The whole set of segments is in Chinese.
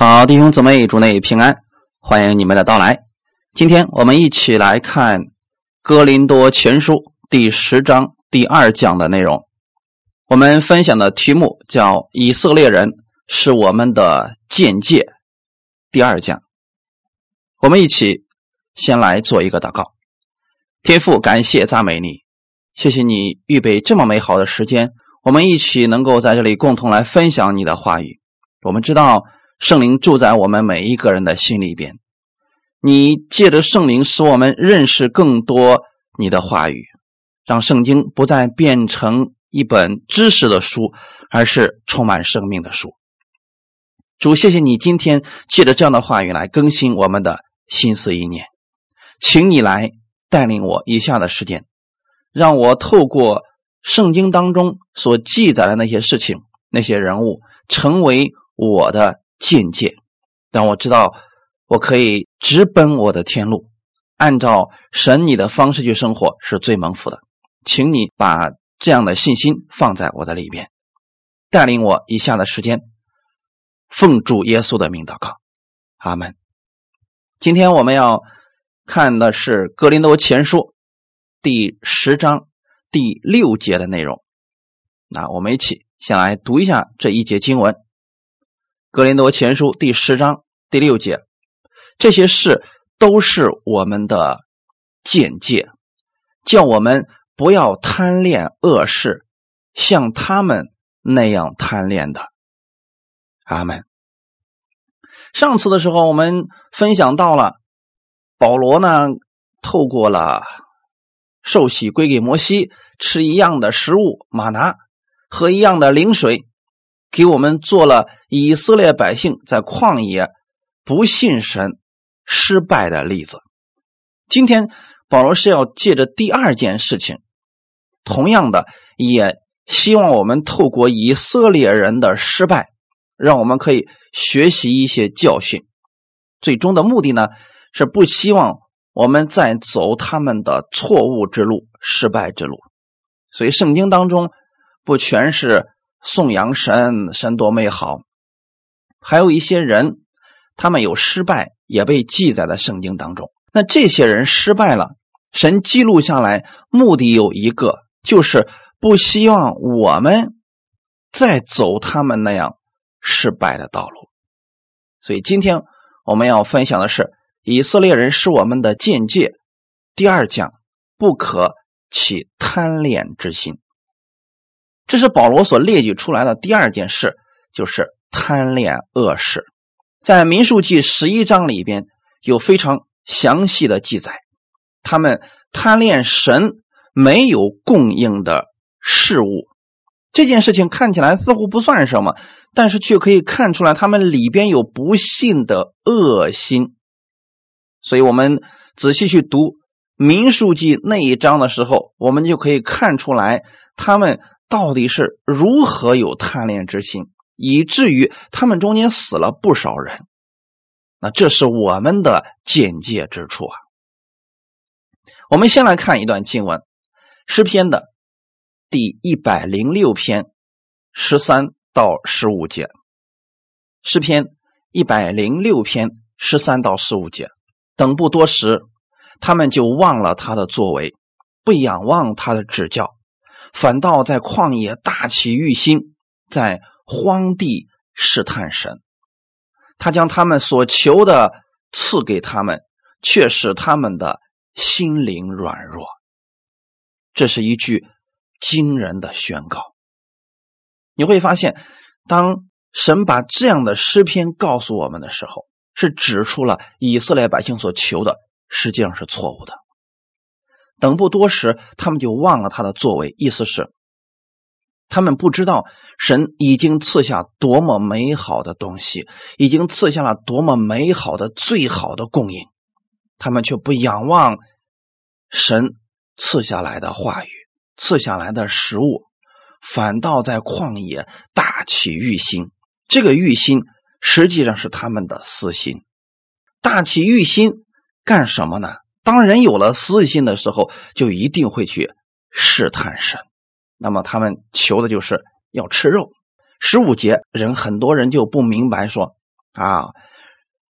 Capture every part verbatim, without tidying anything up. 好，弟兄姊妹，主内平安，欢迎你们的到来。今天我们一起来看哥林多前书第十章第二讲的内容。我们分享的题目叫以色列人是我们的鉴戒，第二讲。我们一起先来做一个祷告。天父，感谢赞美你，谢谢你预备这么美好的时间，我们一起能够在这里共同来分享你的话语。我们知道圣灵住在我们每一个人的心里边，你借着圣灵使我们认识更多你的话语，让圣经不再变成一本知识的书，而是充满生命的书。主，谢谢你今天借着这样的话语来更新我们的心思意念，请你来带领我以下的时间，让我透过圣经当中所记载的那些事情、那些人物，成为我的见解，让我知道我可以直奔我的天路，按照神你的方式去生活是最蒙福的。请你把这样的信心放在我的里边，带领我以下的时间，奉主耶稣的名祷告，阿们。今天我们要看的是哥林多前书第十章第六节的内容。那我们一起先来读一下这一节经文。哥林多前书第十章第六节，这些事都是我们的见解，叫我们不要贪恋恶事，像他们那样贪恋的。阿们。上次的时候我们分享到了保罗呢，透过了受洗归给摩西，吃一样的食物玛拿，喝一样的灵水，给我们做了以色列百姓在旷野不信神失败的例子。今天保罗是要借着第二件事情，同样的也希望我们透过以色列人的失败，让我们可以学习一些教训。最终的目的呢，是不希望我们再走他们的错误之路、失败之路。所以圣经当中不全是颂扬神，神多美好，还有一些人他们有失败，也被记载在圣经当中。那这些人失败了，神记录下来，目的有一个，就是不希望我们再走他们那样失败的道路。所以今天我们要分享的是以色列人是我们的鉴戒，第二讲，不可起贪恋之心。这是保罗所列举出来的第二件事，就是贪恋恶事。在民数记十一章里边有非常详细的记载，他们贪恋神没有供应的事物。这件事情看起来似乎不算什么，但是却可以看出来他们里边有不信的恶心。所以我们仔细去读民数记那一章的时候，我们就可以看出来他们到底是如何有贪恋之心，以至于他们中间死了不少人。那这是我们的鉴戒之处啊。我们先来看一段经文，诗篇的第一百零六篇十三到十五节。诗篇一百零六篇十三到十五节，等不多时，他们就忘了他的作为，不仰望他的指教，反倒在旷野大起欲心，在荒地试探神。他将他们所求的赐给他们，却使他们的心灵软弱。这是一句惊人的宣告。你会发现，当神把这样的诗篇告诉我们的时候，是指出了以色列百姓所求的实际上是错误的。等不多时，他们就忘了他的作为，意思是他们不知道神已经赐下多么美好的东西，已经赐下了多么美好的最好的供应，他们却不仰望神赐下来的话语，赐下来的食物，反倒在旷野大起欲心。这个欲心实际上是他们的私心。大起欲心干什么呢？当人有了私心的时候，就一定会去试探神。那么他们求的就是要吃肉。十五节，人很多人就不明白说，啊，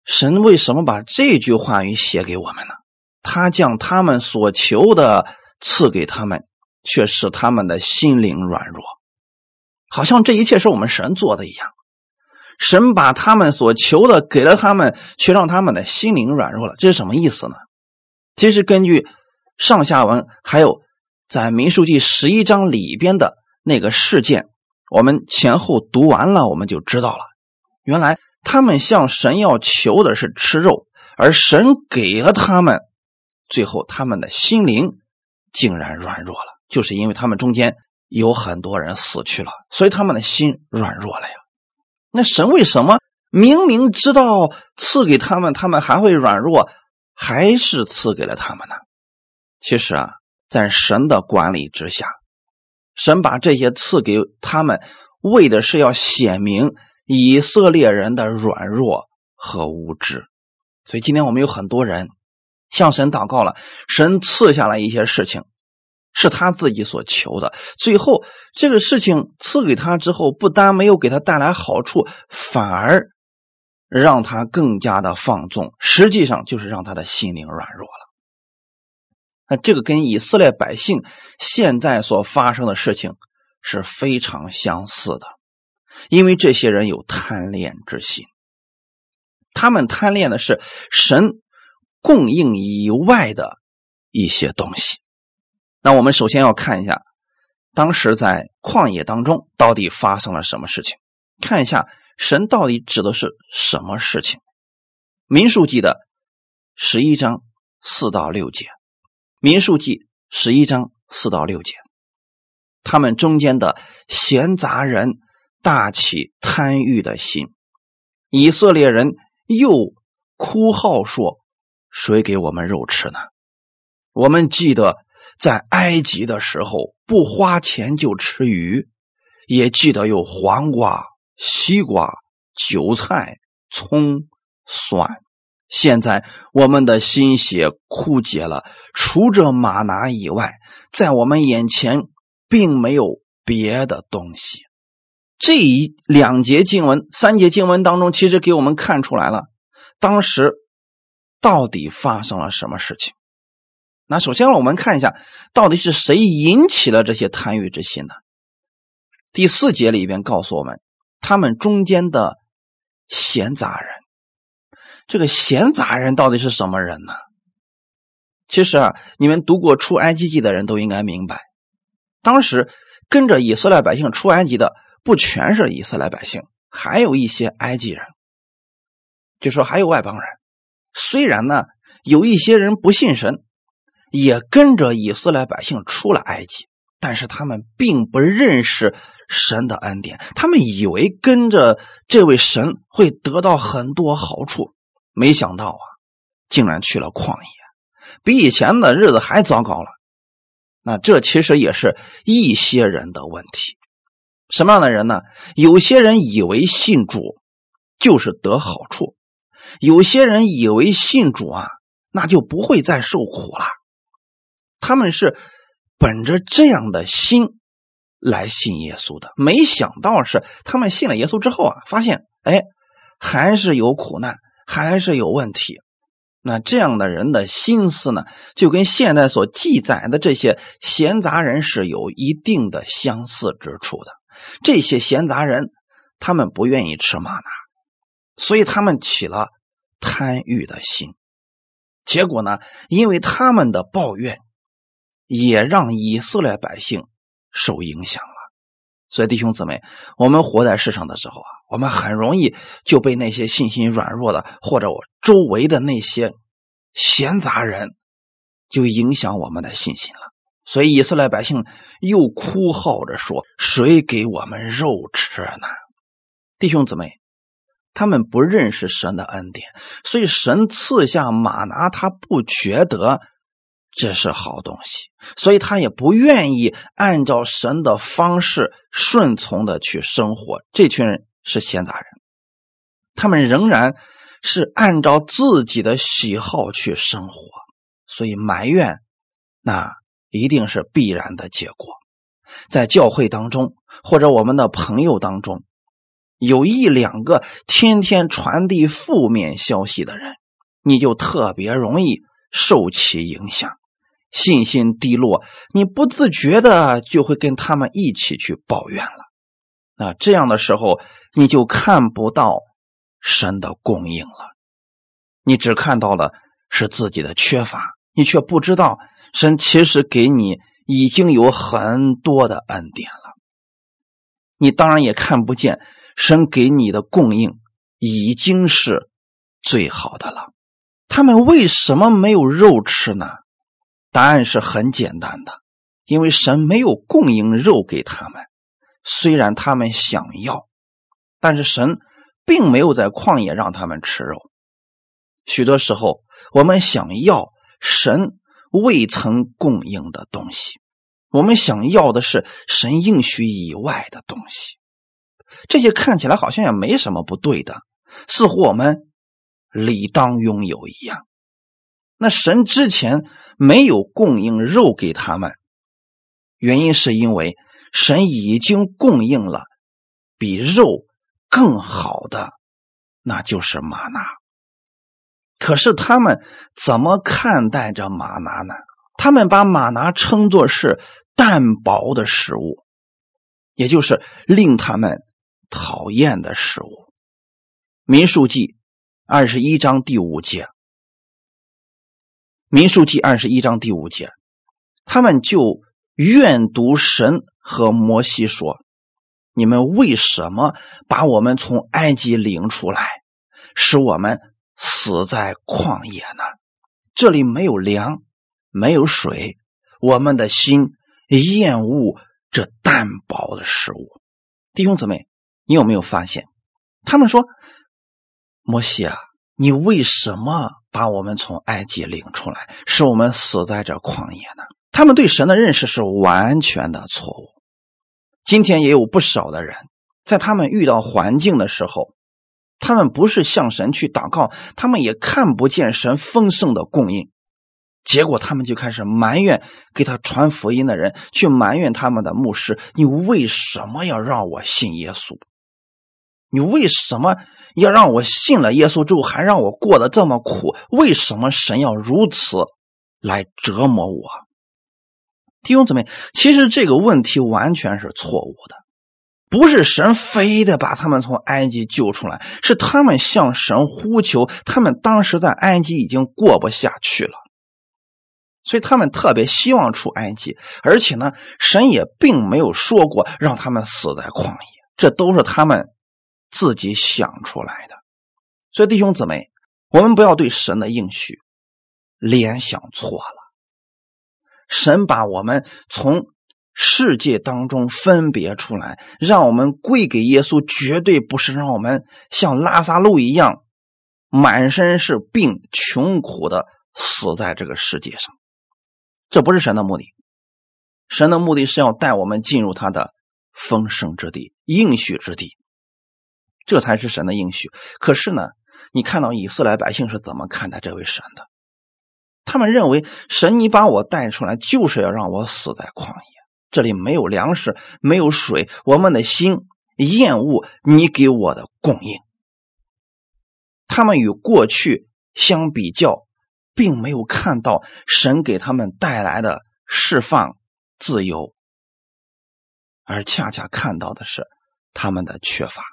神为什么把这句话语写给我们呢？他将他们所求的赐给他们，却使他们的心灵软弱，好像这一切是我们神做的一样。神把他们所求的给了他们，却让他们的心灵软弱了，这是什么意思呢？其实根据上下文，还有在民数记十一章里边的那个事件，我们前后读完了，我们就知道了，原来他们向神要求的是吃肉，而神给了他们，最后他们的心灵竟然软弱了，就是因为他们中间有很多人死去了，所以他们的心软弱了呀。那神为什么明明知道赐给他们，他们还会软弱，还是赐给了他们呢？其实啊，在神的管理之下，神把这些赐给他们，为的是要显明以色列人的软弱和无知。所以今天我们有很多人向神祷告了，神赐下来一些事情是他自己所求的，最后这个事情赐给他之后，不单没有给他带来好处，反而让他更加的放纵，实际上就是让他的心灵软弱了。那这个跟以色列百姓现在所发生的事情是非常相似的，因为这些人有贪恋之心，他们贪恋的是神供应以外的一些东西。那我们首先要看一下当时在旷野当中到底发生了什么事情，看一下神到底指的是什么事情。民数记的十一章四到六节，民数记十一章四到六节，他们中间的闲杂人大起贪欲的心，以色列人又哭号说，谁给我们肉吃呢？我们记得在埃及的时候不花钱就吃鱼，也记得有黄瓜、西瓜、韭菜、葱、蒜，现在我们的心血枯竭了，除这玛拿以外，在我们眼前并没有别的东西。这一两节经文三节经文当中，其实给我们看出来了当时到底发生了什么事情。那首先我们看一下到底是谁引起了这些贪欲之心呢？第四节里边告诉我们，他们中间的闲杂人。这个闲杂人到底是什么人呢？其实啊，你们读过出埃及记的人都应该明白，当时跟着以色列百姓出埃及的不全是以色列百姓，还有一些埃及人，就说还有外邦人。虽然呢有一些人不信神，也跟着以色列百姓出了埃及，但是他们并不认识神的恩典，他们以为跟着这位神会得到很多好处，没想到啊，竟然去了旷野，比以前的日子还糟糕了。那这其实也是一些人的问题。什么样的人呢？有些人以为信主就是得好处，有些人以为信主啊，那就不会再受苦了。他们是本着这样的心来信耶稣的，没想到是他们信了耶稣之后啊，发现哎，还是有苦难，还是有问题。那这样的人的心思呢，就跟现代所记载的这些闲杂人是有一定的相似之处的。这些闲杂人他们不愿意吃玛拿，所以他们起了贪欲的心，结果呢，因为他们的抱怨也让以色列百姓受影响了。所以弟兄姊妹，我们活在世上的时候啊，我们很容易就被那些信心软弱的，或者我周围的那些闲杂人就影响我们的信心了。所以以色列百姓又哭号着说，谁给我们肉吃呢？弟兄姊妹，他们不认识神的恩典，所以神赐下玛拿，他不觉得这是好东西，所以他也不愿意按照神的方式顺从的去生活。这群人是闲杂人，他们仍然是按照自己的喜好去生活，所以埋怨那一定是必然的结果。在教会当中，或者我们的朋友当中，有一两个天天传递负面消息的人，你就特别容易受其影响，信心低落，你不自觉的就会跟他们一起去抱怨了。那这样的时候，你就看不到神的供应了，你只看到了是自己的缺乏，你却不知道神其实给你已经有很多的恩典了。你当然也看不见神给你的供应已经是最好的了。他们为什么没有肉吃呢？答案是很简单的，因为神没有供应肉给他们，虽然他们想要，但是神并没有在旷野让他们吃肉。许多时候我们想要神未曾供应的东西，我们想要的是神应许以外的东西。这些看起来好像也没什么不对的，似乎我们理当拥有一样。那神之前没有供应肉给他们，原因是因为神已经供应了比肉更好的，那就是玛拿。可是他们怎么看待着玛拿呢？他们把玛拿称作是淡薄的食物，也就是令他们讨厌的食物。民数记21章第五节民数记21章第五节他们就怨毒神和摩西说，你们为什么把我们从埃及领出来，使我们死在旷野呢？这里没有粮，没有水，我们的心厌恶这淡薄的食物。弟兄姊妹，你有没有发现，他们说，摩西啊，你为什么把我们从埃及领出来，使我们死在这旷野呢？他们对神的认识是完全的错误。今天也有不少的人，在他们遇到环境的时候，他们不是向神去祷告，他们也看不见神丰盛的供应，结果他们就开始埋怨给他传福音的人，去埋怨他们的牧师，你为什么要让我信耶稣？你为什么要让我信了耶稣之后还让我过得这么苦？为什么神要如此来折磨我？弟兄姊妹，其实这个问题完全是错误的，不是神非得把他们从埃及救出来，是他们向神呼求，他们当时在埃及已经过不下去了，所以他们特别希望出埃及，而且呢，神也并没有说过让他们死在旷野，这都是他们自己想出来的。所以弟兄姊妹，我们不要对神的应许联想错了。神把我们从世界当中分别出来，让我们归给耶稣，绝对不是让我们像拉撒路一样满身是病穷苦的死在这个世界上，这不是神的目的。神的目的是要带我们进入他的丰盛之地，应许之地，这才是神的应许。可是呢，你看到以色列百姓是怎么看待这位神的？他们认为，神你把我带出来就是要让我死在旷野，这里没有粮食，没有水，我们的心厌恶你给我的供应。他们与过去相比较，并没有看到神给他们带来的释放自由，而恰恰看到的是他们的缺乏。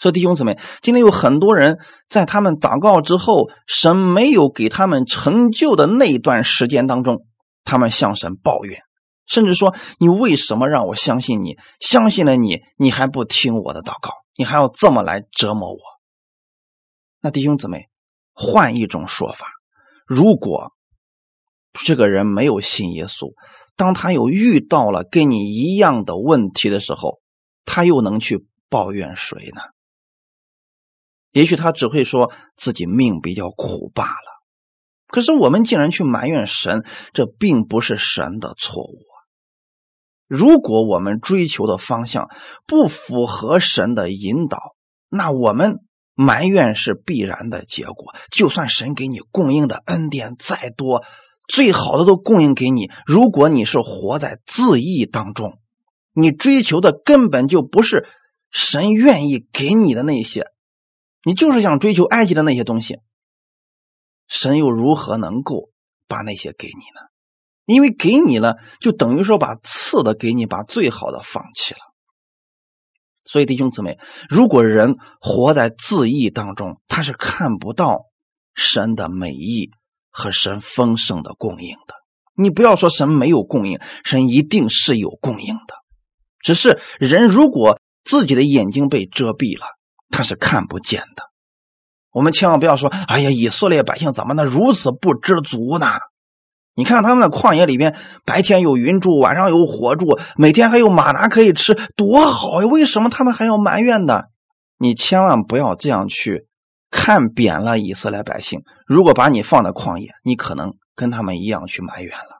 所以弟兄姊妹，今天有很多人在他们祷告之后，神没有给他们成就的那一段时间当中，他们向神抱怨，甚至说，你为什么让我相信你，相信了你，你还不听我的祷告，你还要这么来折磨我。那弟兄姊妹，换一种说法，如果这个人没有信耶稣，当他有遇到了跟你一样的问题的时候，他又能去抱怨谁呢？也许他只会说自己命比较苦罢了。可是我们竟然去埋怨神，这并不是神的错误啊。如果我们追求的方向不符合神的引导，那我们埋怨是必然的结果。就算神给你供应的恩典再多，最好的都供应给你，如果你是活在自义当中，你追求的根本就不是神愿意给你的那些，你就是想追求埃及的那些东西，神又如何能够把那些给你呢？因为给你了，就等于说把次的给你，把最好的放弃了。所以弟兄姊妹，如果人活在自义当中，他是看不到神的美意和神丰盛的供应的。你不要说神没有供应，神一定是有供应的，只是人如果自己的眼睛被遮蔽了，他是看不见的。我们千万不要说，哎呀，以色列百姓怎么能如此不知足呢？你看他们的旷野里边，白天有云柱，晚上有火柱，每天还有玛拿可以吃，多好呀！为什么他们还要埋怨呢？你千万不要这样去看扁了以色列百姓。如果把你放在旷野，你可能跟他们一样去埋怨了。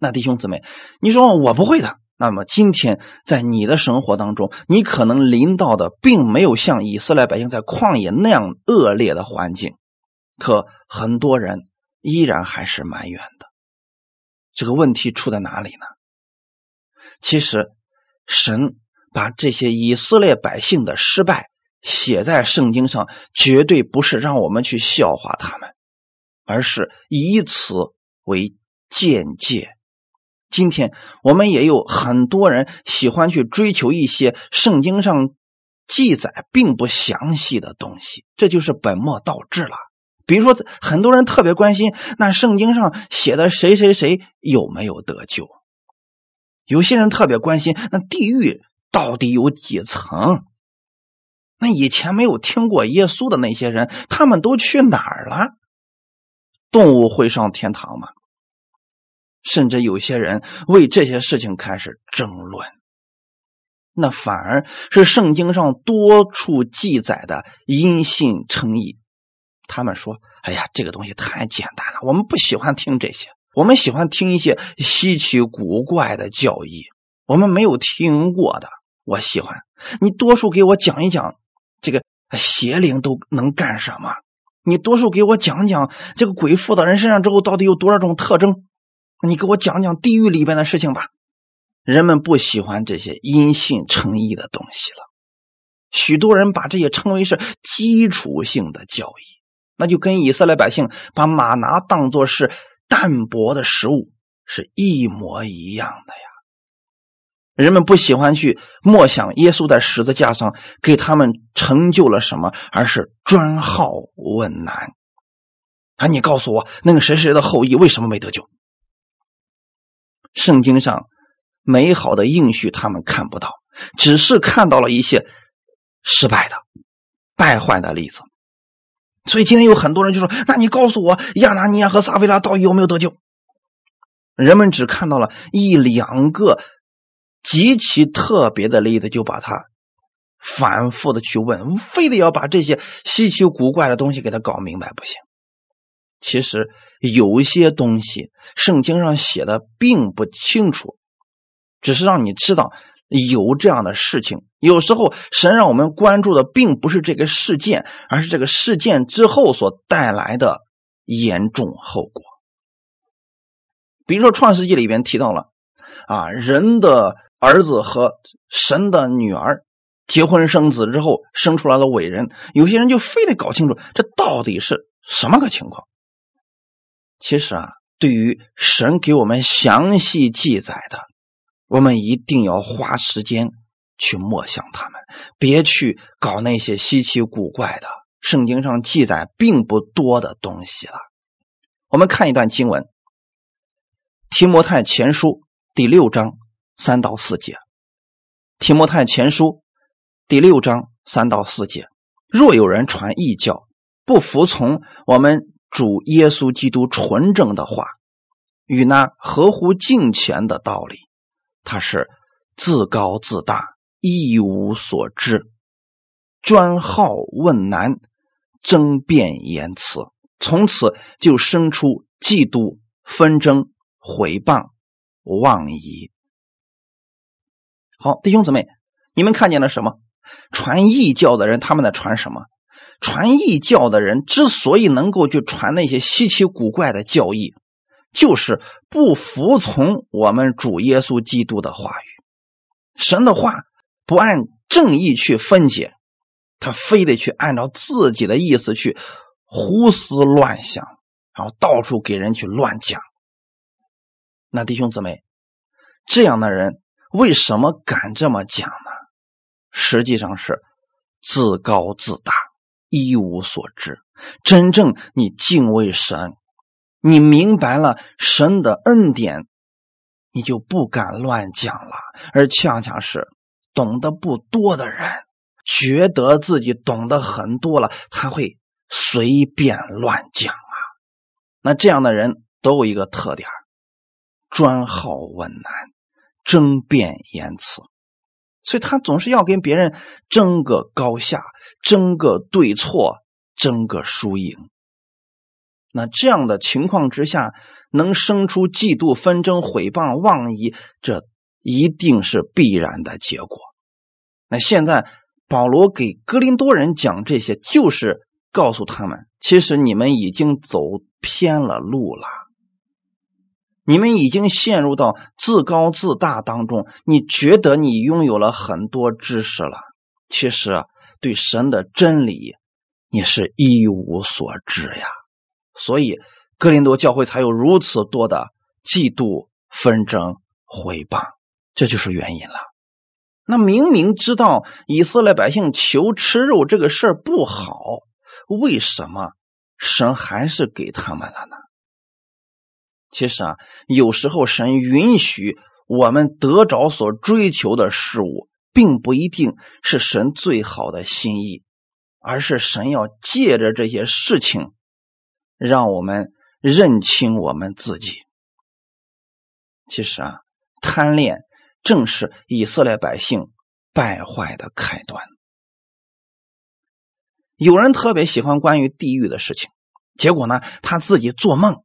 那弟兄姊妹，你说我不会的，那么今天在你的生活当中，你可能临到的并没有像以色列百姓在旷野那样恶劣的环境，可很多人依然还是埋怨的。这个问题出在哪里呢？其实神把这些以色列百姓的失败写在圣经上，绝对不是让我们去笑话他们，而是以此为鉴戒。今天我们也有很多人喜欢去追求一些圣经上记载并不详细的东西，这就是本末倒置了。比如说很多人特别关心，那圣经上写的谁谁谁有没有得救，有些人特别关心那地狱到底有几层，那以前没有听过耶稣的那些人他们都去哪儿了，动物会上天堂吗？甚至有些人为这些事情开始争论，那反而是圣经上多处记载的因信称义。他们说，哎呀，这个东西太简单了，我们不喜欢听这些，我们喜欢听一些稀奇古怪的教义，我们没有听过的，我喜欢你多数给我讲一讲这个邪灵都能干什么，你多数给我讲讲这个鬼附到人身上之后到底有多少种特征，你给我讲讲地狱里边的事情吧。人们不喜欢这些因信称义的东西了，许多人把这也称为是基础性的教义，那就跟以色列百姓把玛拿当作是淡薄的食物是一模一样的呀。人们不喜欢去默想耶稣在十字架上给他们成就了什么，而是专好问难，啊，你告诉我那个谁谁的后裔为什么没得救？圣经上美好的应许他们看不到，只是看到了一些失败的败坏的例子。所以今天有很多人就说，那你告诉我亚拿尼亚和撒菲拉到底有没有得救？人们只看到了一两个极其特别的例子，就把它反复的去问，非得要把这些稀奇古怪的东西给它搞明白不行。其实有些东西圣经上写的并不清楚，只是让你知道有这样的事情。有时候神让我们关注的并不是这个事件，而是这个事件之后所带来的严重后果。比如说创世纪里边提到了啊，人的儿子和神的女儿结婚生子之后生出来了伟人，有些人就非得搞清楚这到底是什么个情况。其实啊，对于神给我们详细记载的，我们一定要花时间去默想他们，别去搞那些稀奇古怪的圣经上记载并不多的东西了。我们看一段经文，提摩太前书第六章三到四节，提摩太前书第六章三到四节，若有人传异教，不服从我们主耶稣基督纯正的话，与那合乎敬虔的道理，他是自高自大，一无所知，专好问难，争辩言辞，从此就生出嫉妒、纷争、毁谤、妄疑。好，弟兄姊妹，你们看见了什么？传异教的人他们在传什么？传异教的人之所以能够去传那些稀奇古怪的教义，就是不服从我们主耶稣基督的话语。神的话不按正义去分解，他非得去按照自己的意思去胡思乱想，然后到处给人去乱讲。那弟兄姊妹，这样的人为什么敢这么讲呢？实际上是自高自大，一无所知。真正你敬畏神，你明白了神的恩典，你就不敢乱讲了。而恰恰是懂得不多的人，觉得自己懂得很多了，才会随便乱讲啊。那这样的人都有一个特点，专好问难，争辩言辞，所以他总是要跟别人争个高下，争个对错，争个输赢。那这样的情况之下，能生出嫉妒、纷争、毁谤、妄议，这一定是必然的结果。那现在保罗给哥林多人讲这些，就是告诉他们，其实你们已经走偏了路了，你们已经陷入到自高自大当中。你觉得你拥有了很多知识了，其实啊，对神的真理你是一无所知呀。所以哥林多教会才有如此多的嫉妒、纷争、毁谤，这就是原因了。那明明知道以色列百姓求吃肉这个事儿不好，为什么神还是给他们了呢？其实啊，有时候神允许我们得着所追求的事物，并不一定是神最好的心意，而是神要借着这些事情让我们认清我们自己。其实啊，贪恋正是以色列百姓败坏的开端。有人特别喜欢关于地狱的事情，结果呢，他自己做梦，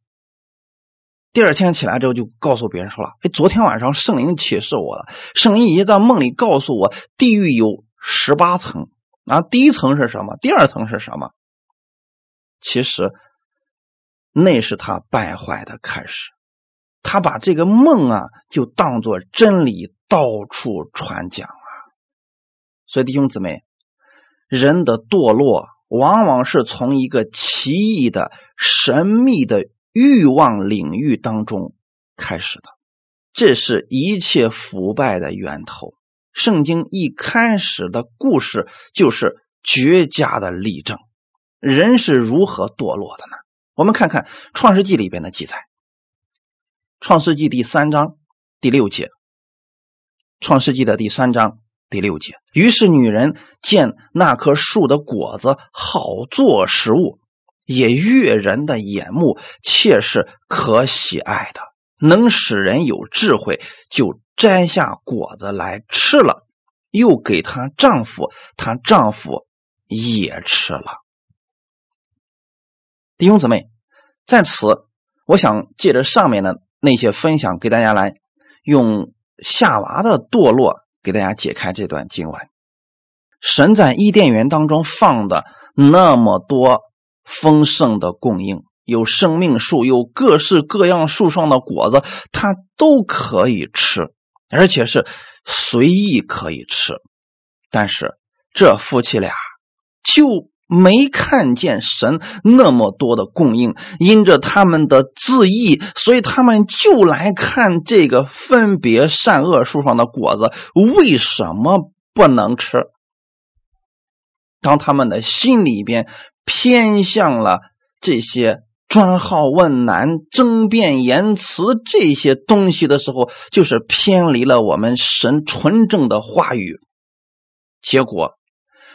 第二天起来之后就告诉别人说了，哎，昨天晚上圣灵启示我了，圣灵已经在梦里告诉我地狱有十八层啊，第一层是什么，第二层是什么。其实那是他败坏的开始，他把这个梦啊就当作真理到处传讲啊。所以弟兄姊妹，人的堕落往往是从一个奇异的神秘的欲望领域当中开始的，这是一切腐败的源头。圣经一开始的故事就是绝佳的例证，人是如何堕落的呢？我们看看创世纪里边的记载，创世纪第三章第六节，创世纪的第三章第六节，于是女人见那棵树的果子好做食物，也悦人的眼目，切是可喜爱的，能使人有智慧，就摘下果子来吃了，又给她丈夫，她丈夫也吃了。弟兄姊妹，在此我想借着上面的那些分享，给大家来用夏娃的堕落给大家解开这段经文。神在伊甸园当中放的那么多丰盛的供应，有生命树，有各式各样树上的果子，它都可以吃，而且是随意可以吃。但是这夫妻俩就没看见神那么多的供应，因着他们的自意，所以他们就来看这个分别善恶树上的果子为什么不能吃。当他们的心里边偏向了这些专好问难、争辩言辞这些东西的时候，就是偏离了我们神纯正的话语，结果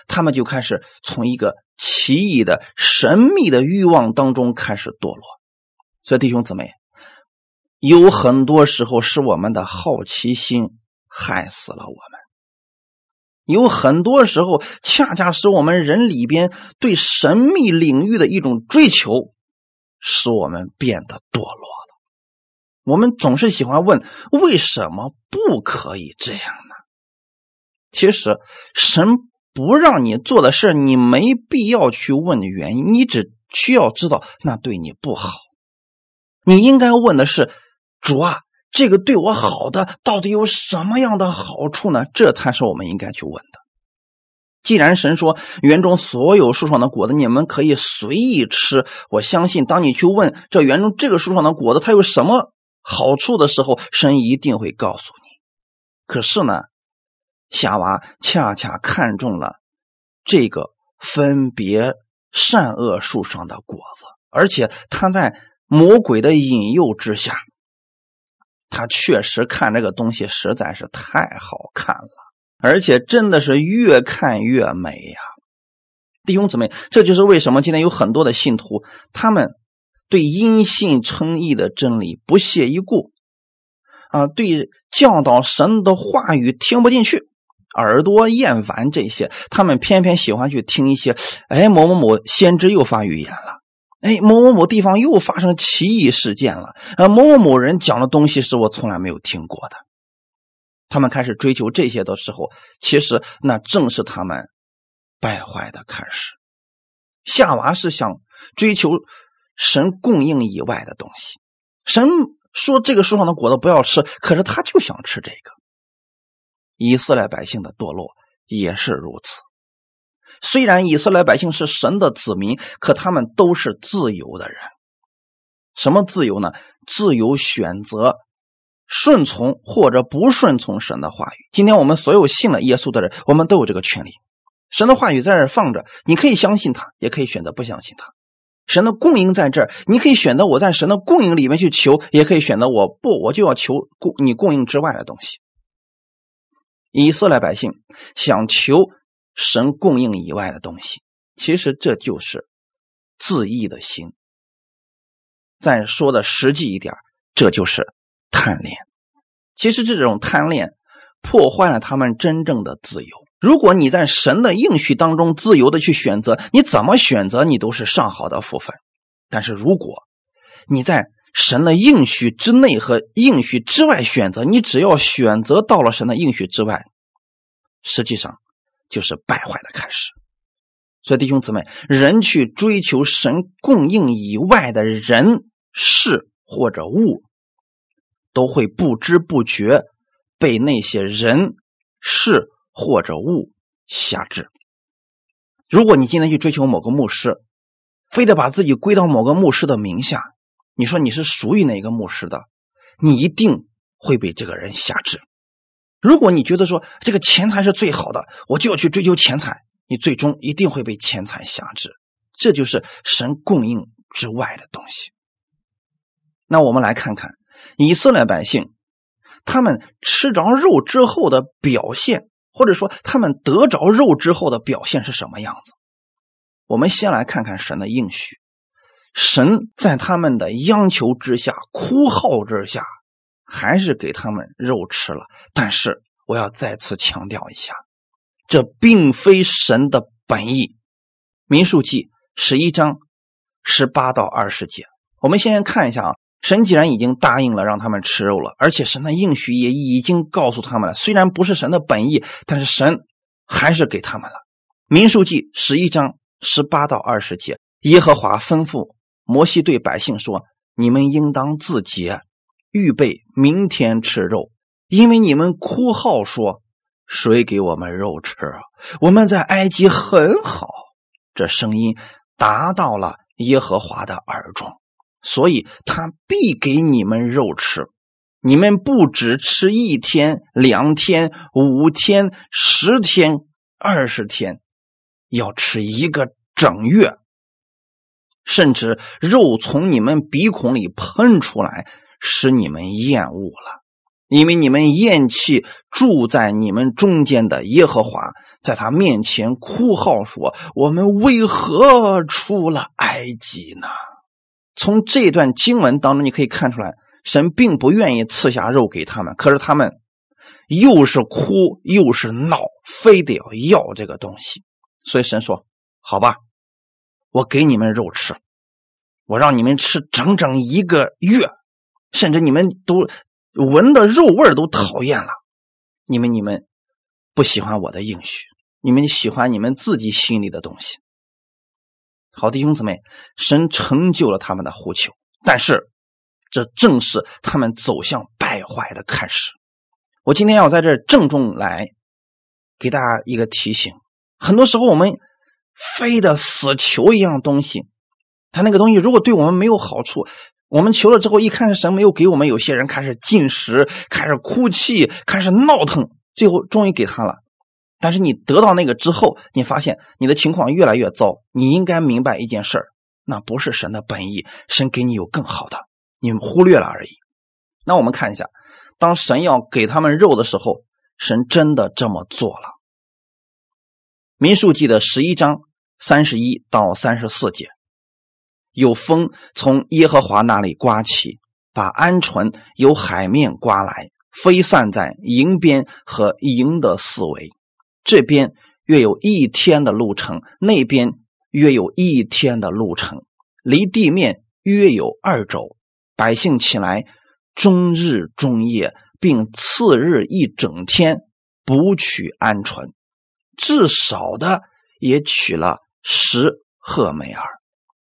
他们就开始从一个奇异的神秘的欲望当中开始堕落。所以弟兄姊妹，有很多时候是我们的好奇心害死了我们，有很多时候恰恰是我们人里边对神秘领域的一种追求，使我们变得堕落了。我们总是喜欢问，为什么不可以这样呢？其实神不让你做的事，你没必要去问原因，你只需要知道那对你不好。你应该问的是，主啊，这个对我好的到底有什么样的好处呢？这才是我们应该去问的。既然神说园中所有树上的果子你们可以随意吃，我相信当你去问这园中这个树上的果子它有什么好处的时候，神一定会告诉你。可是呢，夏娃恰恰看中了这个分别善恶树上的果子，而且他在魔鬼的引诱之下，他确实看这个东西实在是太好看了，而且真的是越看越美呀、啊。弟兄姊妹，这就是为什么今天有很多的信徒，他们对因信称义的真理不屑一顾啊，对教导神的话语听不进去，耳朵厌烦这些，他们偏偏喜欢去听一些，哎，某某某先知又发预言了，哎，某某某地方又发生奇异事件了，呃，某某某人讲的东西是我从来没有听过的。他们开始追求这些的时候，其实那正是他们败坏的开始。夏娃是想追求神供应以外的东西，神说这个树上的果子不要吃，可是他就想吃这个。以色列百姓的堕落也是如此。虽然以色列百姓是神的子民，可他们都是自由的人。什么自由呢？自由选择顺从或者不顺从神的话语。今天我们所有信了耶稣的人，我们都有这个权利。神的话语在这儿放着，你可以相信他，也可以选择不相信他。神的供应在这儿，你可以选择我在神的供应里面去求，也可以选择我不，我就要求你供应之外的东西。以色列百姓想求神供应以外的东西，其实这就是自义的心。再说的实际一点，这就是贪恋。其实这种贪恋破坏了他们真正的自由。如果你在神的应许当中自由的去选择，你怎么选择你都是上好的福分。但是如果你在神的应许之内和应许之外选择，你只要选择到了神的应许之外，实际上就是败坏的开始。所以弟兄姊妹，人去追求神供应以外的人事或者物，都会不知不觉被那些人事或者物辖制。如果你今天去追求某个牧师，非得把自己归到某个牧师的名下，你说你是属于哪个牧师的，你一定会被这个人辖制。如果你觉得说这个钱财是最好的，我就要去追求钱财，你最终一定会被钱财辖制。这就是神供应之外的东西。那我们来看看以色列百姓他们吃着肉之后的表现，或者说他们得着肉之后的表现是什么样子。我们先来看看神的应许。神在他们的央求之下，哭号之下，还是给他们肉吃了。但是我要再次强调一下，这并非神的本意。民数记十一章十八到二十节，我们先看一下啊，神既然已经答应了让他们吃肉了，而且神的应许也已经告诉他们了，虽然不是神的本意，但是神还是给他们了。民数记十一章十八到二十节，耶和华吩咐摩西对百姓说，你们应当自洁，预备明天吃肉，因为你们哭号说，谁给我们肉吃啊？我们在埃及很好。这声音达到了耶和华的耳中，所以他必给你们肉吃。你们不只吃一天、两天、五天、十天、二十天，要吃一个整月，甚至肉从你们鼻孔里喷出来，使你们厌恶了，因为你们厌弃住在你们中间的耶和华，在他面前哭号说，我们为何出了埃及呢？从这段经文当中你可以看出来，神并不愿意赐下肉给他们，可是他们又是哭又是闹，非得要要这个东西。所以神说，好吧，我给你们肉吃，我让你们吃整整一个月，甚至你们都闻的肉味都讨厌了，你们你们不喜欢我的应许，你们喜欢你们自己心里的东西。好弟兄姊妹，神成就了他们的呼求，但是这正是他们走向败坏的开始。我今天要在这郑重来给大家一个提醒，很多时候我们非得死求一样东西，他那个东西如果对我们没有好处，我们求了之后一看神没有给我们，有些人开始进食，开始哭泣，开始闹腾，最后终于给他了。但是你得到那个之后，你发现你的情况越来越糟，你应该明白一件事儿，那不是神的本意，神给你有更好的，你忽略了而已。那我们看一下，当神要给他们肉的时候，神真的这么做了。民数记的十一章三十一到三十四节，有风从耶和华那里刮起，把鹌鹑由海面刮来，飞散在营边和营的四围，这边约有一天的路程，那边约有一天的路程，离地面约有二肘。百姓起来，终日终夜，并次日一整天捕取鹌鹑，至少的也取了十赫梅尔，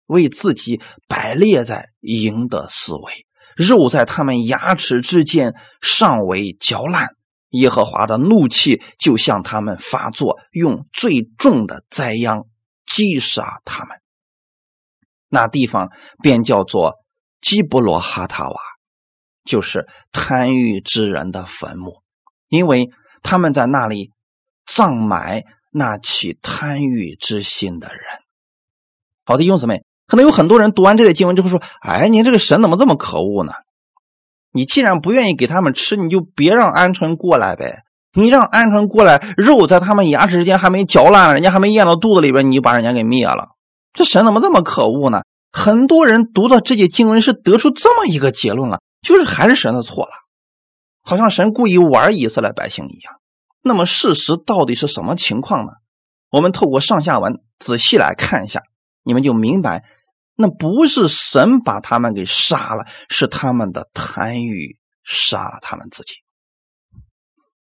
为自己摆列在营的四围，肉在他们牙齿之间，尚未嚼烂，耶和华的怒气就向他们发作，用最重的灾殃击杀他们。那地方便叫做基伯罗哈塔瓦，就是贪欲之人的坟墓，因为他们在那里葬埋那起贪欲之心的人。好的，弟兄姊妹，可能有很多人读完这类经文就会说，哎，你这个神怎么这么可恶呢？你既然不愿意给他们吃，你就别让鹌鹑过来呗，你让鹌鹑过来，肉在他们牙齿之间还没嚼烂，人家还没咽到肚子里边，你把人家给灭了，这神怎么这么可恶呢？很多人读到这些经文是得出这么一个结论了，就是还是神的错了，好像神故意玩以色列百姓一样。那么事实到底是什么情况呢？我们透过上下文仔细来看一下，你们就明白，那不是神把他们给杀了，是他们的贪欲杀了他们自己。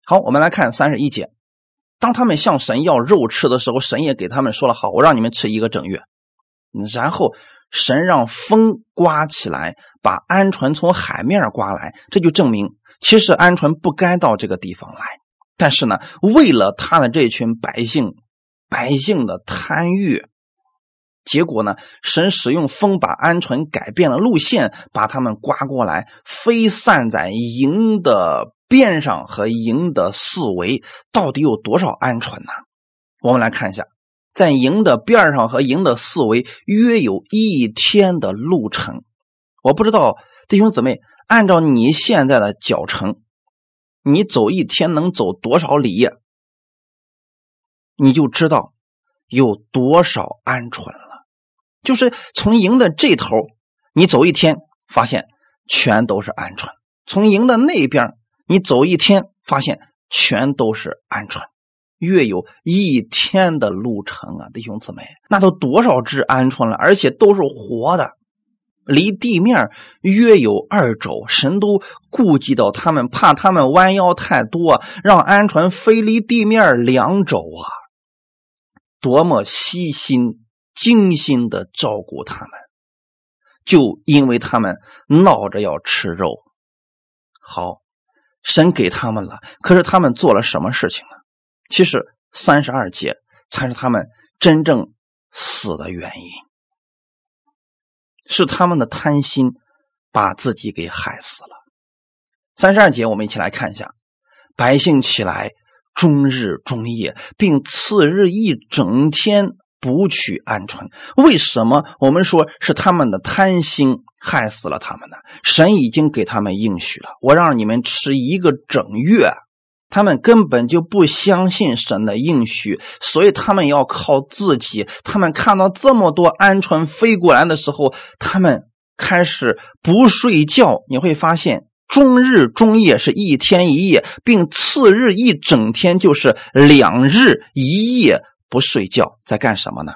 好，我们来看三十一节，当他们向神要肉吃的时候，神也给他们说了，好，我让你们吃一个整月。然后神让风刮起来，把鹌鹑从海面刮来，这就证明其实鹌鹑不该到这个地方来，但是呢，为了他的这群百姓百姓的贪欲，结果呢，神使用风把鹌鹑改变了路线，把他们刮过来，飞散在营的边上和营的四围。到底有多少鹌鹑呢？我们来看一下，在营的边上和营的四围约有一天的路程。我不知道弟兄姊妹，按照你现在的脚程，你走一天能走多少里，你就知道有多少鹌鹑了。就是从营的这头你走一天，发现全都是鹌鹑，从营的那边你走一天，发现全都是鹌鹑，约有一天的路程啊，弟兄姊妹，那都多少只鹌鹑了，而且都是活的，离地面约有二肘。神都顾及到他们，怕他们弯腰太多，让鹌鹑飞离地面两肘啊，多么悉心精心的照顾他们，就因为他们闹着要吃肉。好，神给他们了，可是他们做了什么事情呢？其实三十二节才是他们真正死的原因，是他们的贪心把自己给害死了。三十二节我们一起来看一下，百姓起来，终日终夜，并次日一整天捕取鹌鹑。为什么我们说是他们的贪心害死了他们呢？神已经给他们应许了，我让你们吃一个整月。他们根本就不相信神的应许，所以他们要靠自己。他们看到这么多鹌鹑飞过来的时候，他们开始不睡觉。你会发现终日终夜是一天一夜，并次日一整天，就是两日一夜不睡觉，在干什么呢？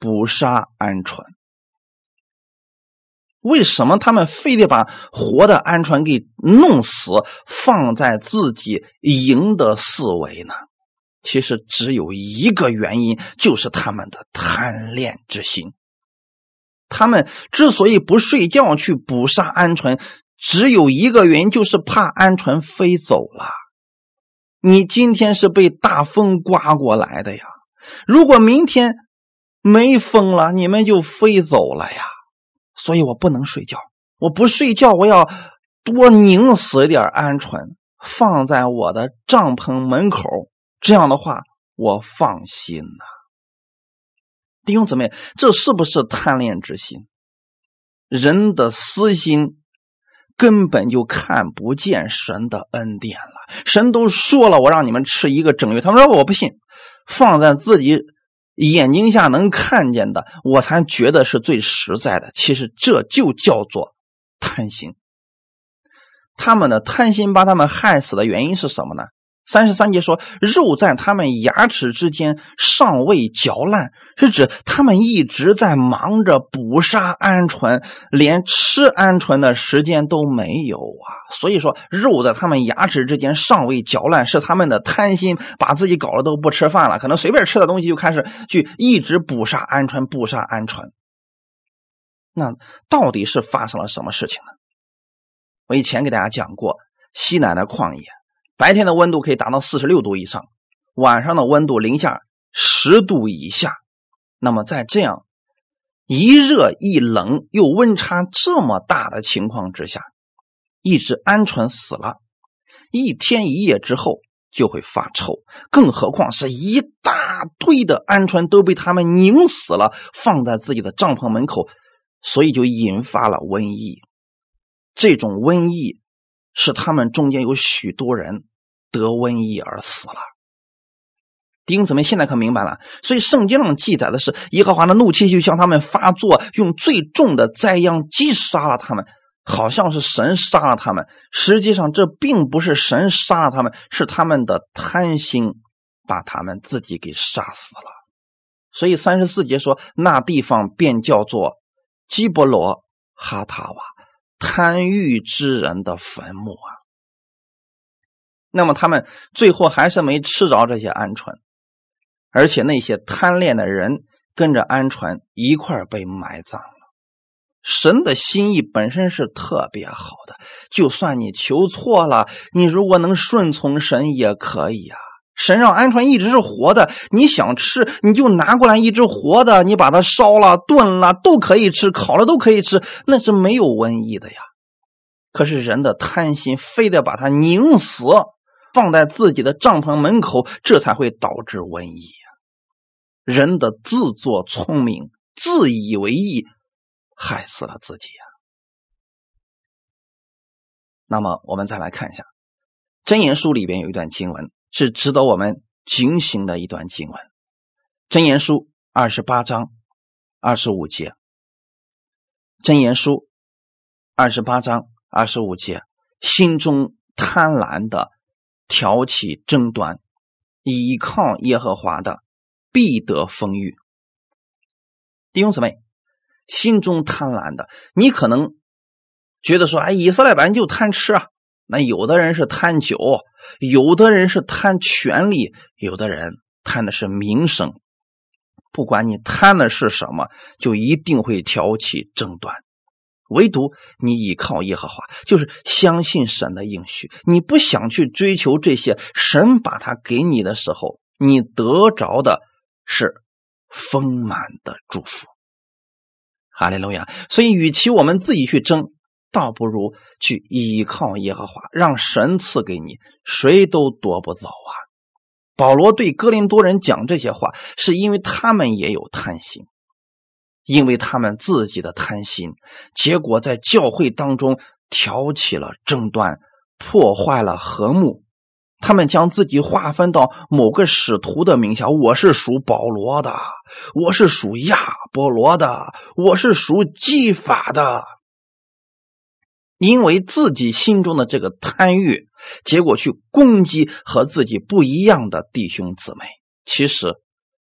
捕杀鹌鹑。为什么他们非得把活的鹌鹑给弄死，放在自己营的四围呢？其实只有一个原因，就是他们的贪恋之心。他们之所以不睡觉去捕杀鹌鹑，只有一个原因，就是怕鹌鹑飞走了。你今天是被大风刮过来的呀，如果明天没风了，你们就飞走了呀。所以我不能睡觉，我不睡觉，我要多拧死点鹌鹑放在我的帐篷门口，这样的话我放心呐、啊。弟兄姊妹，这是不是贪恋之心？人的私心根本就看不见神的恩典了。神都说了，我让你们吃一个正月，他们说我不信，放在自己眼睛下能看见的，我才觉得是最实在的。其实这就叫做贪心。他们的贪心把他们害死的原因是什么呢？三十三节说，肉在他们牙齿之间尚未嚼烂，是指他们一直在忙着捕杀鹌鹑，连吃鹌鹑的时间都没有啊。所以说肉在他们牙齿之间尚未嚼烂，是他们的贪心把自己搞得都不吃饭了，可能随便吃的东西就开始去一直捕杀鹌鹑捕杀鹌鹑。那到底是发生了什么事情呢？我以前给大家讲过，西南的旷野白天的温度可以达到四十六度以上，晚上的温度零下十度以下。那么在这样一热一冷又温差这么大的情况之下，一只鹌鹑死了，一天一夜之后就会发臭，更何况是一大堆的鹌鹑都被他们拧死了，放在自己的帐篷门口，所以就引发了瘟疫。这种瘟疫是他们中间有许多人得瘟疫而死了。弟兄姊妹，现在可明白了，所以圣经上记载的是耶和华的怒气就向他们发作，用最重的灾殃击杀了他们，好像是神杀了他们，实际上这并不是神杀了他们，是他们的贪心把他们自己给杀死了。所以三十四节说，那地方便叫做基伯罗哈塔瓦，贪欲之人的坟墓啊。那么他们最后还是没吃着这些鹌鹑，而且那些贪恋的人跟着鹌鹑一块被埋葬了。神的心意本身是特别好的，就算你求错了，你如果能顺从神也可以啊。神让鹌鹑一直是活的，你想吃你就拿过来一只活的，你把它烧了炖了都可以吃，烤了都可以吃，那是没有瘟疫的呀。可是人的贪心非得把它拧死放在自己的帐篷门口，这才会导致瘟疫呀。人的自作聪明自以为意，害死了自己呀。那么我们再来看一下箴言书里边有一段经文是值得我们警醒的一段经文，箴言书二十八章二十五节，箴言书二十八章二十五节，心中贪婪的挑起争端，倚靠耶和华的必得丰裕。弟兄姊妹，心中贪婪的，你可能觉得说，哎，以色列百姓就贪吃啊，那有的人是贪酒，有的人是贪权力，有的人贪的是名声。不管你贪的是什么，就一定会挑起争端。唯独你倚靠耶和华，就是相信神的应许，你不想去追求这些，神把它给你的时候，你得着的是丰满的祝福。哈利路亚！所以与其我们自己去争，倒不如去依靠耶和华，让神赐给你，谁都夺不走啊。保罗对哥林多人讲这些话，是因为他们也有贪心，因为他们自己的贪心，结果在教会当中挑起了争端，破坏了和睦。他们将自己划分到某个使徒的名下，我是属保罗的，我是属亚波罗的，我是属基法的。因为自己心中的这个贪欲，结果去攻击和自己不一样的弟兄姊妹，其实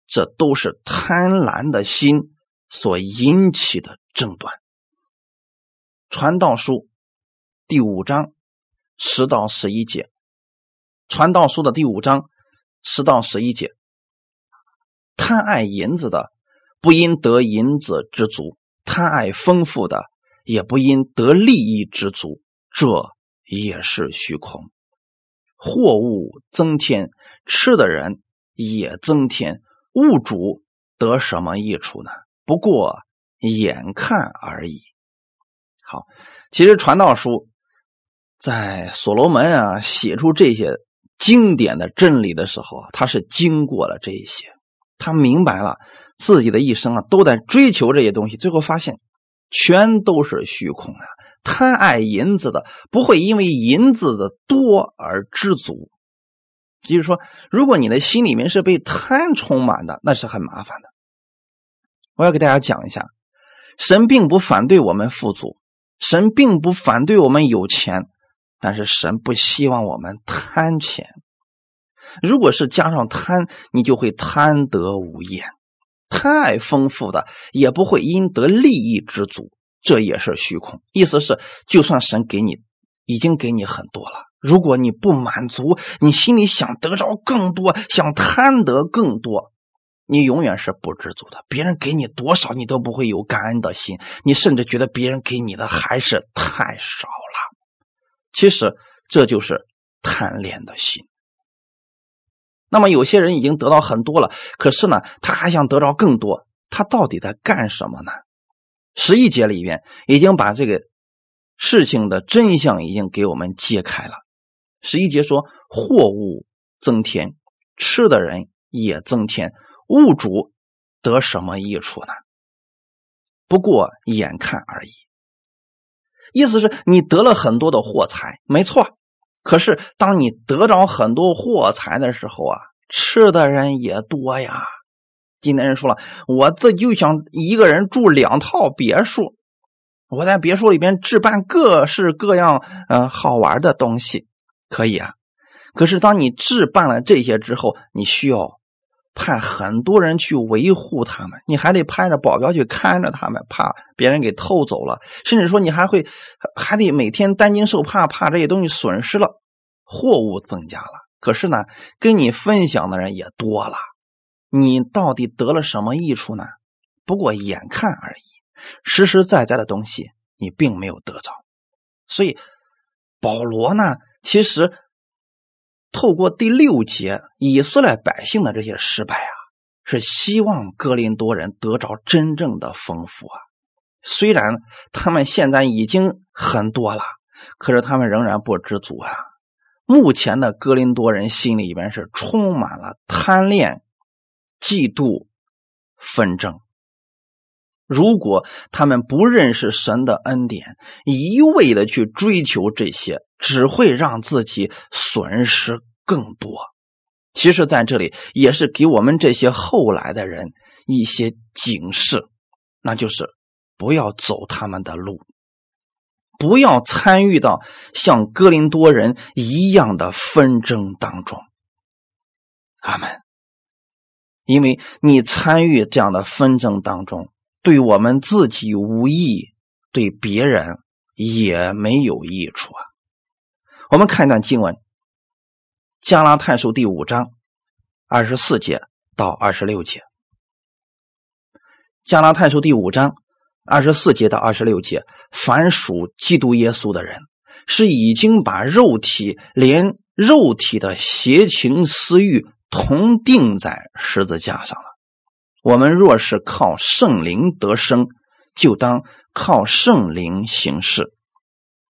这都是贪婪的心所引起的争端。传道书第五章十到十一节，传道书的第五章十到十一节，贪爱银子的，不因得银子之足；贪爱丰富的，也不因得利益之足，这也是虚空。货物增添，吃的人也增添，物主得什么益处呢？不过眼看而已。好，其实传道书在所罗门啊写出这些经典的真理的时候啊，他是经过了这一些，他明白了自己的一生啊都在追求这些东西，最后发现全都是虚空啊。贪爱银子的不会因为银子的多而知足，就是说如果你的心里面是被贪充满的，那是很麻烦的。我要给大家讲一下，神并不反对我们富足，神并不反对我们有钱，但是神不希望我们贪钱。如果是加上贪，你就会贪得无厌。贪爱丰富的也不会因得利益知足，这也是虚空。意思是就算神给你已经给你很多了，如果你不满足，你心里想得着更多，想贪得更多，你永远是不知足的。别人给你多少你都不会有感恩的心，你甚至觉得别人给你的还是太少了。其实这就是贪恋的心。那么有些人已经得到很多了，可是呢他还想得到更多，他到底在干什么呢？十一节里面已经把这个事情的真相已经给我们揭开了。十一节说，货物增添，吃的人也增添，物主得什么益处呢？不过眼看而已。意思是你得了很多的货财，没错，可是当你得着很多货财的时候啊，吃的人也多呀。今天人说了，我自己就想一个人住两套别墅，我在别墅里边置办各式各样呃好玩的东西，可以啊。可是当你置办了这些之后，你需要派很多人去维护他们，你还得派着保镖去看着他们，怕别人给偷走了，甚至说你还会还得每天担惊受怕，怕这些东西损失了。货物增加了，可是呢跟你分享的人也多了，你到底得了什么益处呢？不过眼看而已，实实在在的东西你并没有得着。所以保罗呢其实透过第六节以色列百姓的这些失败啊，是希望哥林多人得着真正的丰富啊。虽然他们现在已经很多了，可是他们仍然不知足啊。目前的哥林多人心里边是充满了贪恋、嫉妒、纷争。如果他们不认识神的恩典，一味的去追求这些，只会让自己损失更多。其实在这里也是给我们这些后来的人一些警示，那就是不要走他们的路，不要参与到像哥林多人一样的纷争当中。阿们。因为你参与这样的纷争当中，对我们自己无益，对别人也没有益处啊。我们看一段经文，加拉太书第五章二十四节到二十六节。加拉太书第五章二十四节到二十六节，凡属基督耶稣的人，是已经把肉体连肉体的邪情私欲同钉在十字架上了。我们若是靠圣灵得生，就当靠圣灵行事，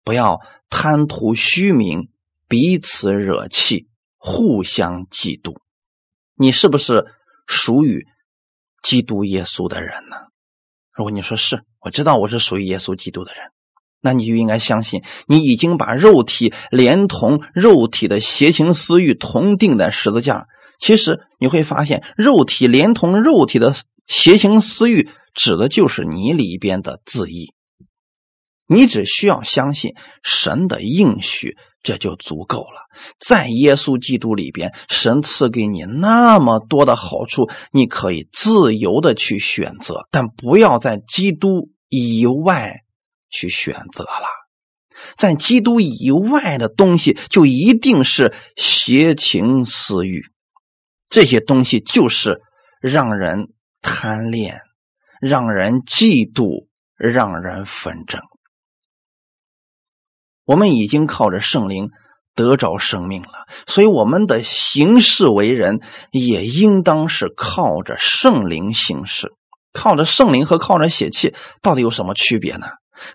不要贪图虚名，彼此惹气，互相嫉妒。你是不是属于基督耶稣的人呢？如果你说是，我知道我是属于耶稣基督的人，那你就应该相信，你已经把肉体连同肉体的邪情私欲同钉在十字架。其实你会发现，肉体连同肉体的邪情私欲指的就是你里边的自义。你只需要相信神的应许，这就足够了。在耶稣基督里边，神赐给你那么多的好处，你可以自由的去选择，但不要在基督以外去选择了。在基督以外的东西就一定是邪情私欲，这些东西就是让人贪恋，让人嫉妒，让人纷争。我们已经靠着圣灵得着生命了。所以我们的行事为人也应当是靠着圣灵行事。靠着圣灵和靠着血气到底有什么区别呢？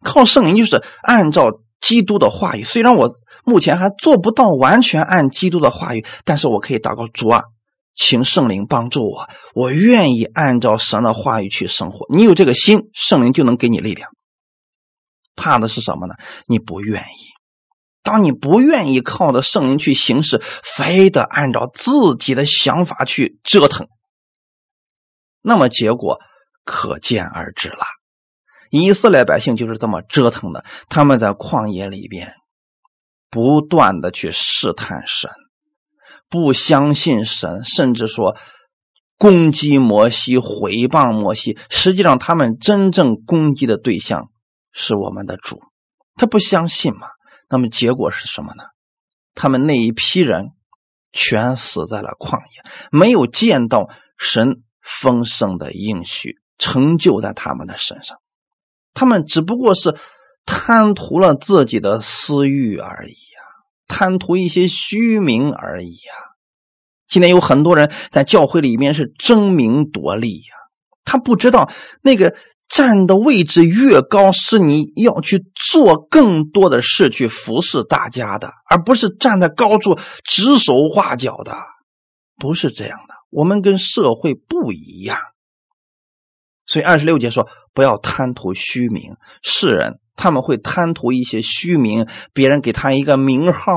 靠圣灵就是按照基督的话语，虽然我目前还做不到完全按基督的话语，但是我可以祷告，主啊，请圣灵帮助我，我愿意按照神的话语去生活。你有这个心，圣灵就能给你力量。怕的是什么呢？你不愿意。当你不愿意靠着圣灵去行事，非得按照自己的想法去折腾，那么结果可见而知了。以色列百姓就是这么折腾的，他们在旷野里边不断的去试探神，不相信神，甚至说攻击摩西，毁谤摩西。实际上他们真正攻击的对象是我们的主，他不相信嘛。那么结果是什么呢？他们那一批人全死在了旷野，没有见到神丰盛的应许成就在他们的身上，他们只不过是贪图了自己的私欲而已啊，贪图一些虚名而已啊。今天有很多人在教会里面是争名夺利啊，他不知道那个站的位置越高，是你要去做更多的事去服侍大家的，而不是站在高处指手画脚的，不是这样的。我们跟社会不一样。所以二十六节说，不要贪图虚名。世人他们会贪图一些虚名，别人给他一个名号，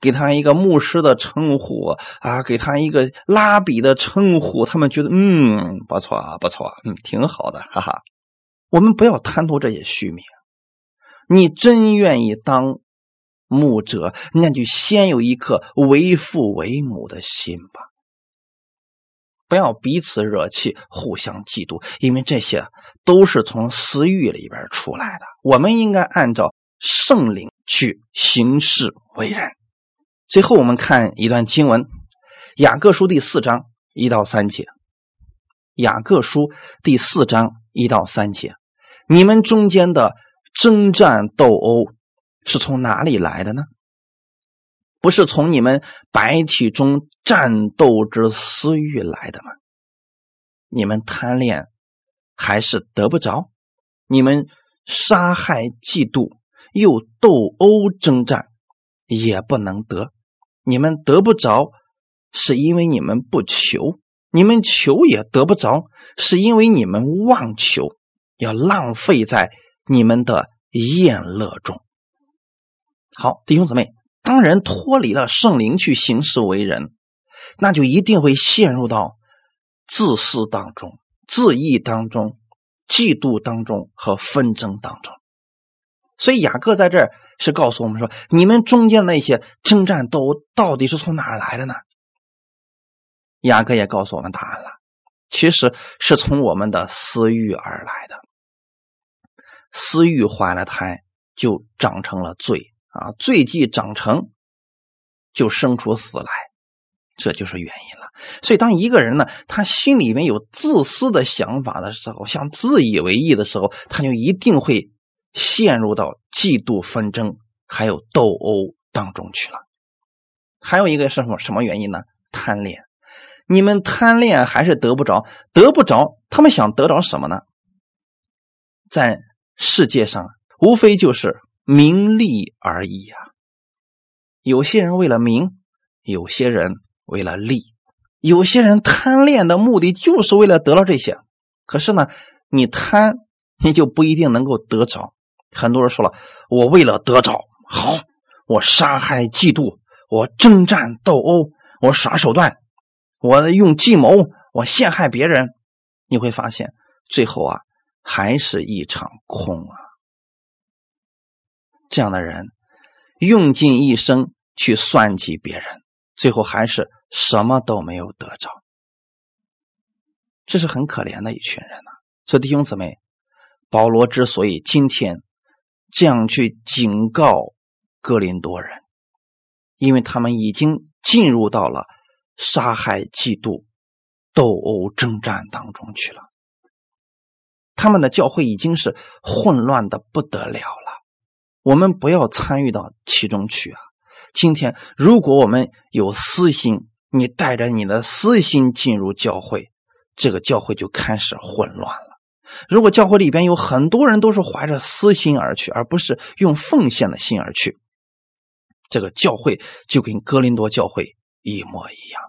给他一个牧师的称呼啊，给他一个拉比的称呼，他们觉得嗯不错啊，不错，嗯挺好的，哈哈。我们不要贪图这些虚名。你真愿意当牧者，那就先有一颗为父为母的心吧。不要彼此惹气，互相嫉妒，因为这些都是从私欲里边出来的。我们应该按照圣灵去行事为人。最后我们看一段经文，雅各书第四章一到三节。雅各书第四章一到三节，你们中间的争战斗殴是从哪里来的呢？不是从你们白体中战斗之私欲来的吗？你们贪恋还是得不着，你们杀害嫉妒，又斗殴征战，也不能得。你们得不着，是因为你们不求；你们求也得不着，是因为你们妄求，要浪费在你们的宴乐中。好，弟兄姊妹，当人脱离了圣灵去行事为人，那就一定会陷入到自私当中、自义当中、嫉妒当中和纷争当中。所以雅各在这儿是告诉我们说，你们中间那些征战斗殴到底是从哪儿来的呢？雅各也告诉我们答案了，其实是从我们的私欲而来的。私欲怀了胎，就长成了罪啊，罪既长成，就生出死来，这就是原因了。所以当一个人呢，他心里面有自私的想法的时候，像自以为意的时候，他就一定会陷入到嫉妒、纷争还有斗殴当中去了。还有一个是什么什么原因呢？贪恋。你们贪恋还是得不着，得不着，他们想得着什么呢？在世界上无非就是名利而已啊。有些人为了名，有些人为了利，有些人贪恋的目的就是为了得到这些。可是呢，你贪，你就不一定能够得着。很多人说了，我为了得着，好，我杀害嫉妒，我征战斗殴，我耍手段，我用计谋，我陷害别人，你会发现最后啊，还是一场空啊。这样的人用尽一生去算计别人，最后还是什么都没有得着，这是很可怜的一群人啊。所以弟兄姊妹，保罗之所以今天这样去警告哥林多人，因为他们已经进入到了杀害、嫉妒、斗殴、征战当中去了，他们的教会已经是混乱的不得了了。我们不要参与到其中去啊！今天如果我们有私心，你带着你的私心进入教会，这个教会就开始混乱了。如果教会里边有很多人都是怀着私心而去，而不是用奉献的心而去，这个教会就跟哥林多教会一模一样。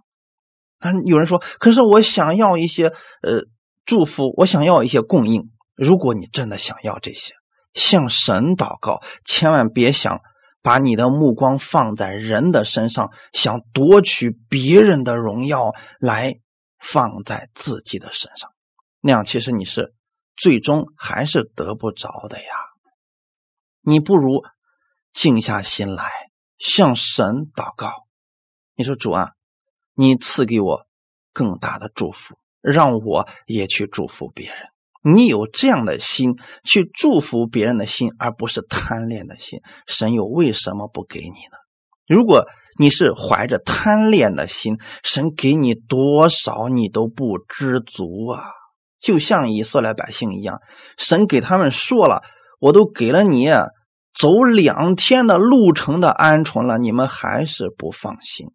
但是有人说，可是我想要一些呃祝福，我想要一些供应。如果你真的想要这些，向神祷告，千万别想把你的目光放在人的身上，想夺取别人的荣耀来放在自己的身上，那样其实你是最终还是得不着的呀。你不如静下心来向神祷告，你说主啊，你赐给我更大的祝福，让我也去祝福别人。你有这样的心去祝福别人的心，而不是贪恋的心，神又为什么不给你呢？如果你是怀着贪恋的心，神给你多少你都不知足啊。就像以色列百姓一样，神给他们说了，我都给了你走两天的路程的鹌鹑了，你们还是不放心。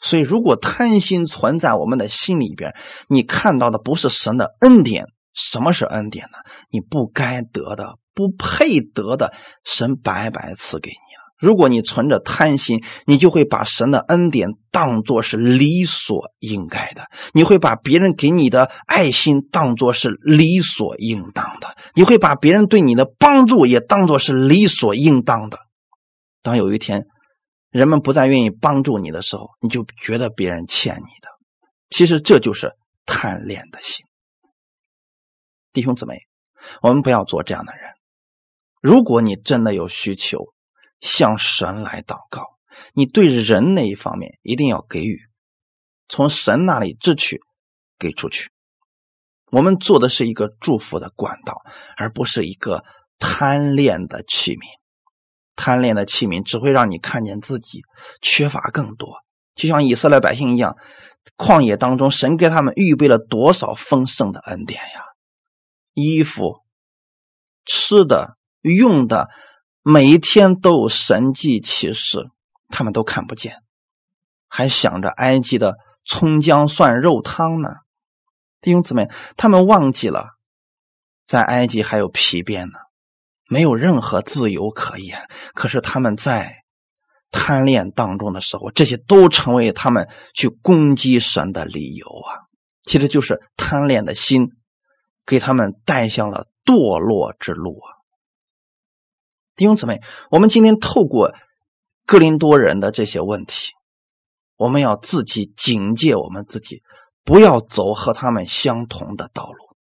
所以如果贪心存在我们的心里边，你看到的不是神的恩典。什么是恩典呢？你不该得的，不配得的，神白白赐给你了。如果你存着贪心，你就会把神的恩典当作是理所应该的，你会把别人给你的爱心当作是理所应当的，你会把别人对你的帮助也当作是理所应当的。当有一天人们不再愿意帮助你的时候，你就觉得别人欠你的，其实这就是贪恋的心。弟兄姊妹，我们不要做这样的人。如果你真的有需求，向神来祷告，你对人那一方面一定要给予，从神那里支取给出去。我们做的是一个祝福的管道，而不是一个贪恋的器皿。贪恋的器皿只会让你看见自己缺乏更多，就像以色列百姓一样，旷野当中神给他们预备了多少丰盛的恩典呀，衣服、吃的、用的，每一天都有神迹奇事，他们都看不见，还想着埃及的葱姜蒜肉汤呢。弟兄姊妹，他们忘记了在埃及还有皮鞭呢，没有任何自由可言。可是他们在贪恋当中的时候，这些都成为他们去攻击神的理由啊！其实就是贪恋的心给他们带向了堕落之路啊！弟兄姊妹，我们今天透过哥林多人的这些问题，我们要自己警戒我们自己，不要走和他们相同的道路。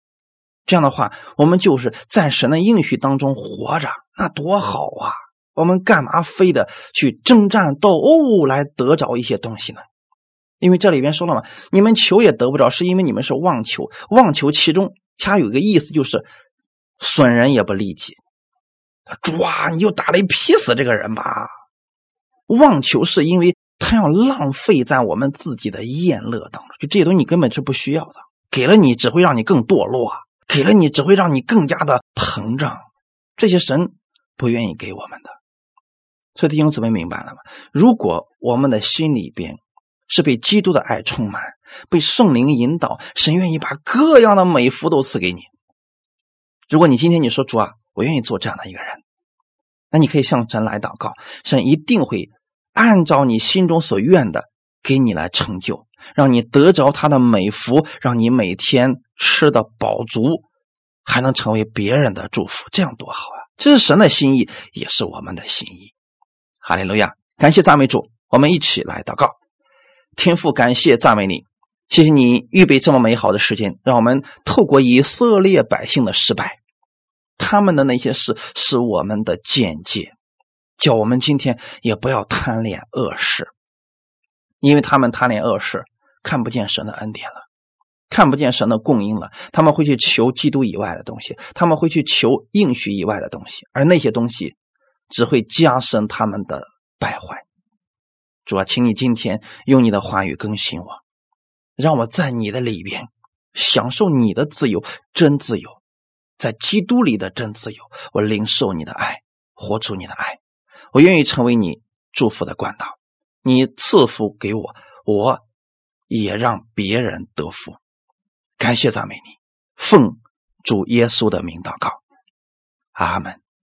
这样的话，我们就是在神的应许当中活着，那多好啊！我们干嘛非得去征战斗殴来得着一些东西呢？因为这里边说了嘛，你们求也得不着，是因为你们是妄求，妄求其中恰有一个意思就是损人也不利己。主啊，你就打雷劈死这个人吧。妄求是因为他要浪费在我们自己的宴乐当中，就这些东西你根本是不需要的，给了你只会让你更堕落，给了你只会让你更加的膨胀，这些神不愿意给我们的。所以弟兄姊妹明白了吗？如果我们的心里边是被基督的爱充满，被圣灵引导，神愿意把各样的美福都赐给你。如果你今天你说主啊，我愿意做这样的一个人，那你可以向神来祷告，神一定会按照你心中所愿的给你来成就，让你得着他的美福，让你每天吃得饱足，还能成为别人的祝福，这样多好啊！这是神的心意，也是我们的心意。哈利路亚，感谢赞美主，我们一起来祷告。天父，感谢赞美你，谢谢你预备这么美好的时间，让我们透过以色列百姓的失败，他们的那些事是我们的见解，叫我们今天也不要贪恋恶事，因为他们贪恋恶事，看不见神的恩典了，看不见神的供应了，他们会去求基督以外的东西，他们会去求应许以外的东西，而那些东西只会加深他们的败坏。主啊，请你今天用你的话语更新我，让我在你的里边享受你的自由，真自由，在基督里的真自由，我领受你的爱，活出你的爱，我愿意成为你祝福的管道。你赐福给我，我也让别人得福。感谢赞美你，奉主耶稣的名祷告，阿们。